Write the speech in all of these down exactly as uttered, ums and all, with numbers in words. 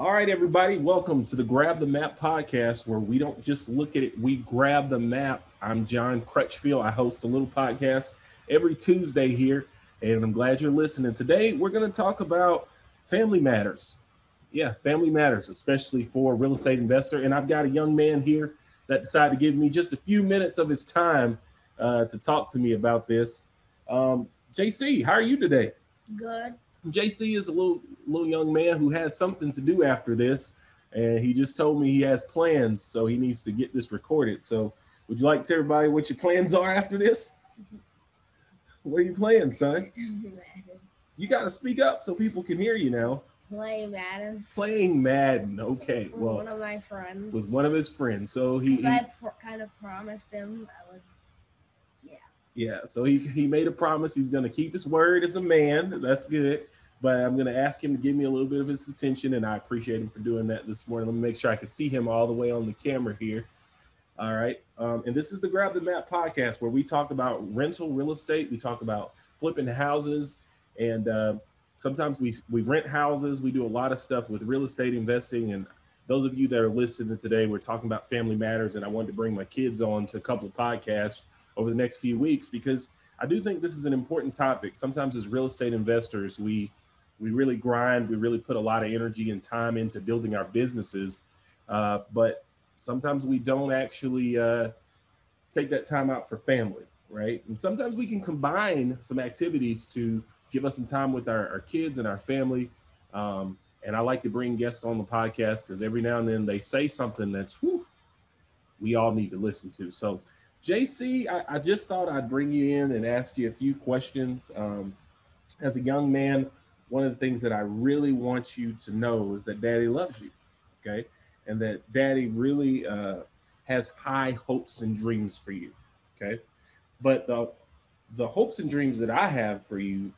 All right, everybody, welcome to the Grab the Map podcast, where we don't just look at it, we grab the map. I'm John Crutchfield. I host a little podcast every Tuesday here, and I'm glad you're listening. Today, we're going to talk about family matters. Yeah, family matters, especially for a real estate investor. And I've got a young man here that decided to give me just a few minutes of his time uh, to talk to me about this. Um, J C, how are you today? Good. J C is a little little young man who has something to do after this, and he just told me he has plans, so he needs to get this recorded. So would you like to tell everybody what your plans are after this? What are you playing, son? Madden. You got to speak up so people can hear you now. Playing Madden. Playing Madden, okay. With well, one of my friends. With one of his friends. So he, he I pr- kind of promised him I would. Yeah, so he, he made a promise. He's going to keep his word as a man. That's good. But I'm going to ask him to give me a little bit of his attention, and I appreciate him for doing that this morning. Let me make sure I can see him all the way on the camera here. All right. Um, and this is the Grab the Map podcast, where we talk about rental real estate. We talk about flipping houses, and uh, sometimes we, we rent houses. We do a lot of stuff with real estate investing. And those of you that are listening today, we're talking about family matters, and I wanted to bring my kids on to a couple of podcasts over the next few weeks, because I do think this is an important topic. Sometimes as real estate investors, we we really grind, we really put a lot of energy and time into building our businesses, uh, but sometimes we don't actually uh, take that time out for family, right? And sometimes we can combine some activities to give us some time with our, our kids and our family. Um, and I like to bring guests on the podcast because every now and then they say something that's, whew, we all need to listen to. So J C, I, I just thought I'd bring you in and ask you a few questions. Um, as a young man, one of the things that I really want you to know is that Daddy loves you, okay? And that Daddy really uh, has high hopes and dreams for you, okay? But the, the hopes and dreams that I have for you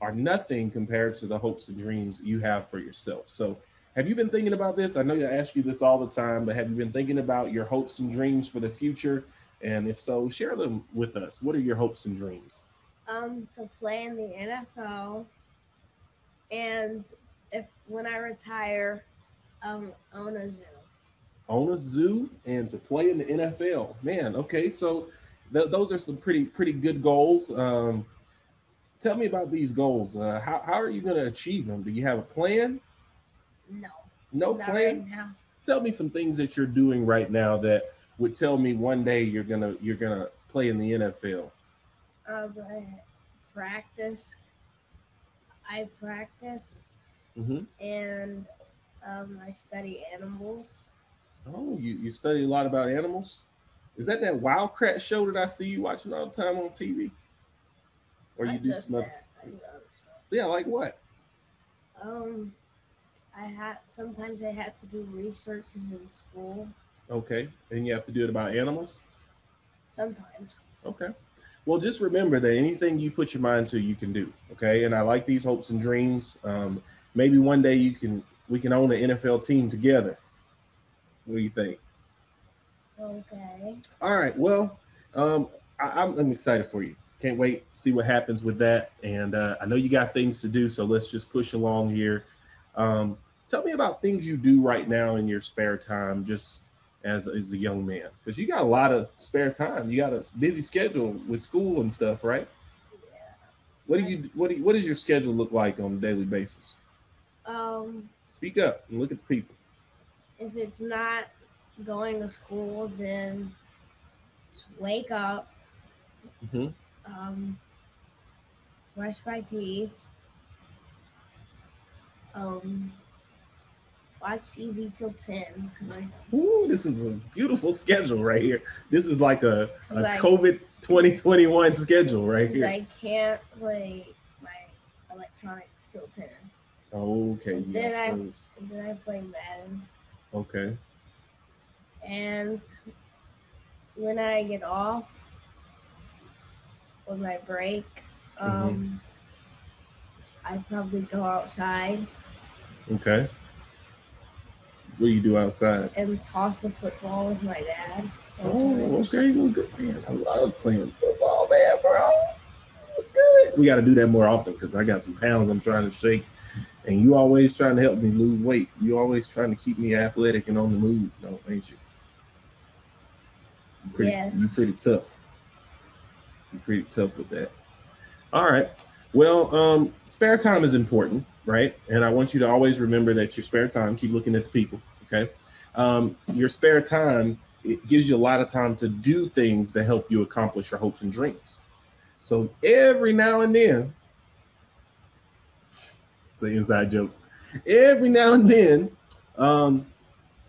are nothing compared to the hopes and dreams you have for yourself. So have you been thinking about this? I know I ask you this all the time, but have you been thinking about your hopes and dreams for the future? And if so, share them with us. What are your hopes and dreams? Um, to play in the N F L, and if when I retire, um, own a zoo. Own a zoo and to play in the N F L. Man, okay, so th- those are some pretty pretty good goals. Um, tell me about these goals. Uh, how how are you going to achieve them? Do you have a plan? No. No plan? Right now. Tell me some things that you're doing right now that would tell me one day you're gonna you're gonna play in the N F L. Um, I practice. I practice, mm-hmm. and um, I study animals. Oh, you, you study a lot about animals? Is that that Wild Kratts show that I see you watching all the time on T V? Or you I do some other stuff? Yeah, like what? Um, I have sometimes I have to do researches in school. Okay, and you have to do it about animals? Sometimes. Okay. Well, just remember that anything you put your mind to, you can do, okay? And I like these hopes and dreams. Um, maybe one day you can we can own an N F L team together. What do you think? Okay. All right, well, um, I, I'm, I'm excited for you. Can't wait to see what happens with that. And uh, I know you got things to do, so let's just push along here. Um, tell me about things you do right now in your spare time, just As, as a young man, because you got a lot of spare time. You got a busy schedule with school and stuff, right? Yeah. What do you what do you, what does your schedule look like on a daily basis? Um. Speak up and look at the people. If it's not going to school, then just wake up, mm-hmm. um, brush my teeth, um. watch T V till ten. I... Ooh, this is a beautiful schedule right here. This is like a, a like, COVID twenty twenty-one schedule right here. I can't play my electronics till ten. Okay. And then, yes, I, and then I play Madden. Okay. And when I get off with my break, um, mm-hmm. I probably go outside. Okay. What do you do outside? And toss the football with my dad. Oh, okay. Well, good, man. I love playing football, man, bro. It's good. We got to do that more often because I got some pounds I'm trying to shake. And you always trying to help me lose weight. You always trying to keep me athletic and on the move, though, ain't you? You're pretty, yes. You're pretty tough. You're pretty tough with that. All right. Well, um, spare time is important, right? And I want you to always remember that your spare time, keep looking at the people, okay? Um, your spare time, it gives you a lot of time to do things that help you accomplish your hopes and dreams. So every now and then, it's an inside joke. Every now and then, um,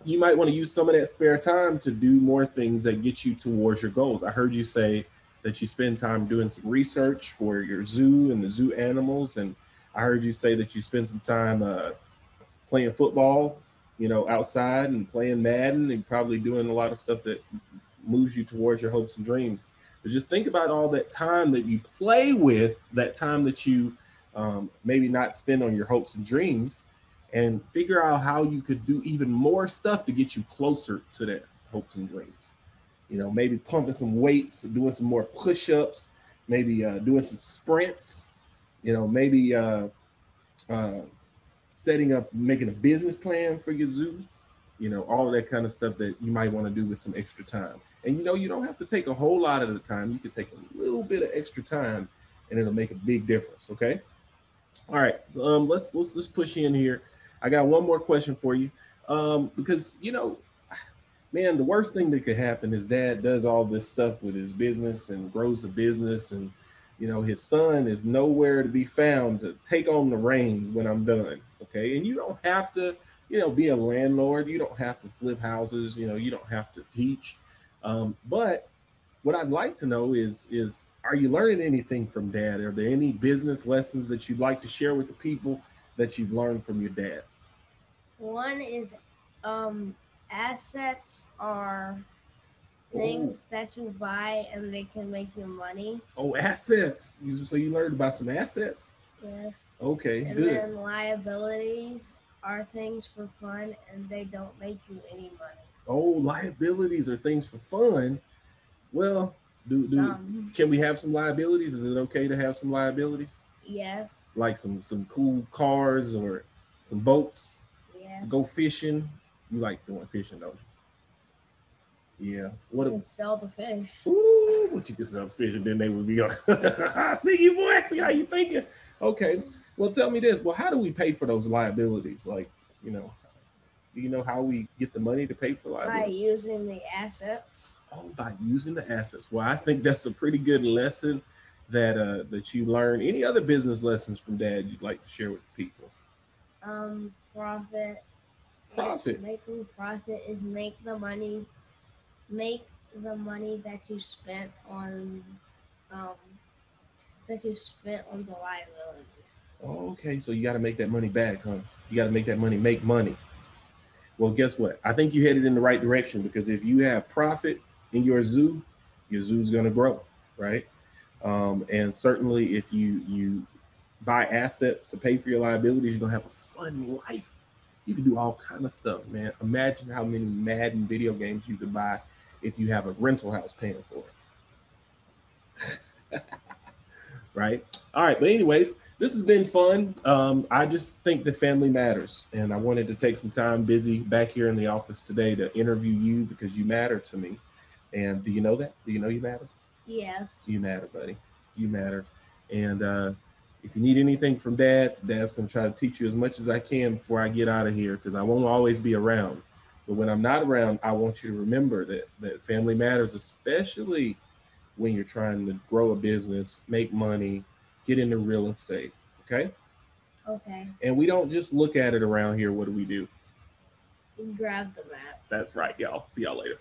you might want to use some of that spare time to do more things that get you towards your goals. I heard you say that you spend time doing some research for your zoo and the zoo animals. And I heard you say that you spend some time uh, playing football, you know, outside and playing Madden and probably doing a lot of stuff that moves you towards your hopes and dreams. But just think about all that time that you play with, that time that you um, maybe not spend on your hopes and dreams, and figure out how you could do even more stuff to get you closer to that hopes and dreams. You know, maybe pumping some weights, doing some more push-ups, maybe uh, doing some sprints, you know, maybe uh, uh, setting up, making a business plan for your zoo, you know, all of that kind of stuff that you might want to do with some extra time. And, you know, you don't have to take a whole lot of the time. You can take a little bit of extra time and it'll make a big difference. OK. All right. Um, let's let's let's push in here. I got one more question for you, um, because, you know, man, the worst thing that could happen is dad does all this stuff with his business and grows a business. And, you know, his son is nowhere to be found to take on the reins when I'm done. OK, and you don't have to, you know, be a landlord. You don't have to flip houses. You know, you don't have to teach. Um, but what I'd like to know is, is are you learning anything from dad? Are there any business lessons that you'd like to share with the people that you've learned from your dad? One is um, assets are things Ooh. That you buy and they can make you money. Oh, assets. So you learned about some assets? Yes. Okay, and good. And then liabilities are things for fun and they don't make you any money. Oh, liabilities are things for fun. Well, do, do can we have some liabilities? Is it okay to have some liabilities? Yes. Like some some cool cars or some boats? Yes. Go fishing. You like doing fishing, don't you? Yeah. What you can a, sell the fish. Ooh, what you can sell the fish, and then they would be on. I see you, boy. I see how you thinking. Okay. Well, tell me this. Well, how do we pay for those liabilities? Like, you know, do you know how we get the money to pay for liability? By using the assets. Oh, by using the assets. Well, I think that's a pretty good lesson that uh, that you learn. Any other business lessons from dad you'd like to share with people? Um, profit. Profit. Making profit is make the money, make the money that you spent on, um, that you spent on the liabilities. Oh, okay, so you got to make that money back, huh? You got to make that money make money. Well, guess what? I think you headed in the right direction, because if you have profit in your zoo, your zoo's going to grow, right? Um, and certainly if you you buy assets to pay for your liabilities, you're going to have a fun life. You can do all kind of stuff, man. Imagine how many Madden video games you could buy if you have a rental house paying for it. Right? All right. But anyways, this has been fun. Um, I just think that family matters. And I wanted to take some time busy back here in the office today to interview you, because you matter to me. And do you know that? Do you know you matter? Yes. You matter, buddy. You matter. And uh, if you need anything from dad, dad's going to try to teach you as much as I can before I get out of here, because I won't always be around. But when I'm not around, I want you to remember that, that family matters, especially when you're trying to grow a business, make money, get into real estate, okay? Okay. And we don't just look at it around here. What do we do? Grab the map. That's right, y'all. See y'all later.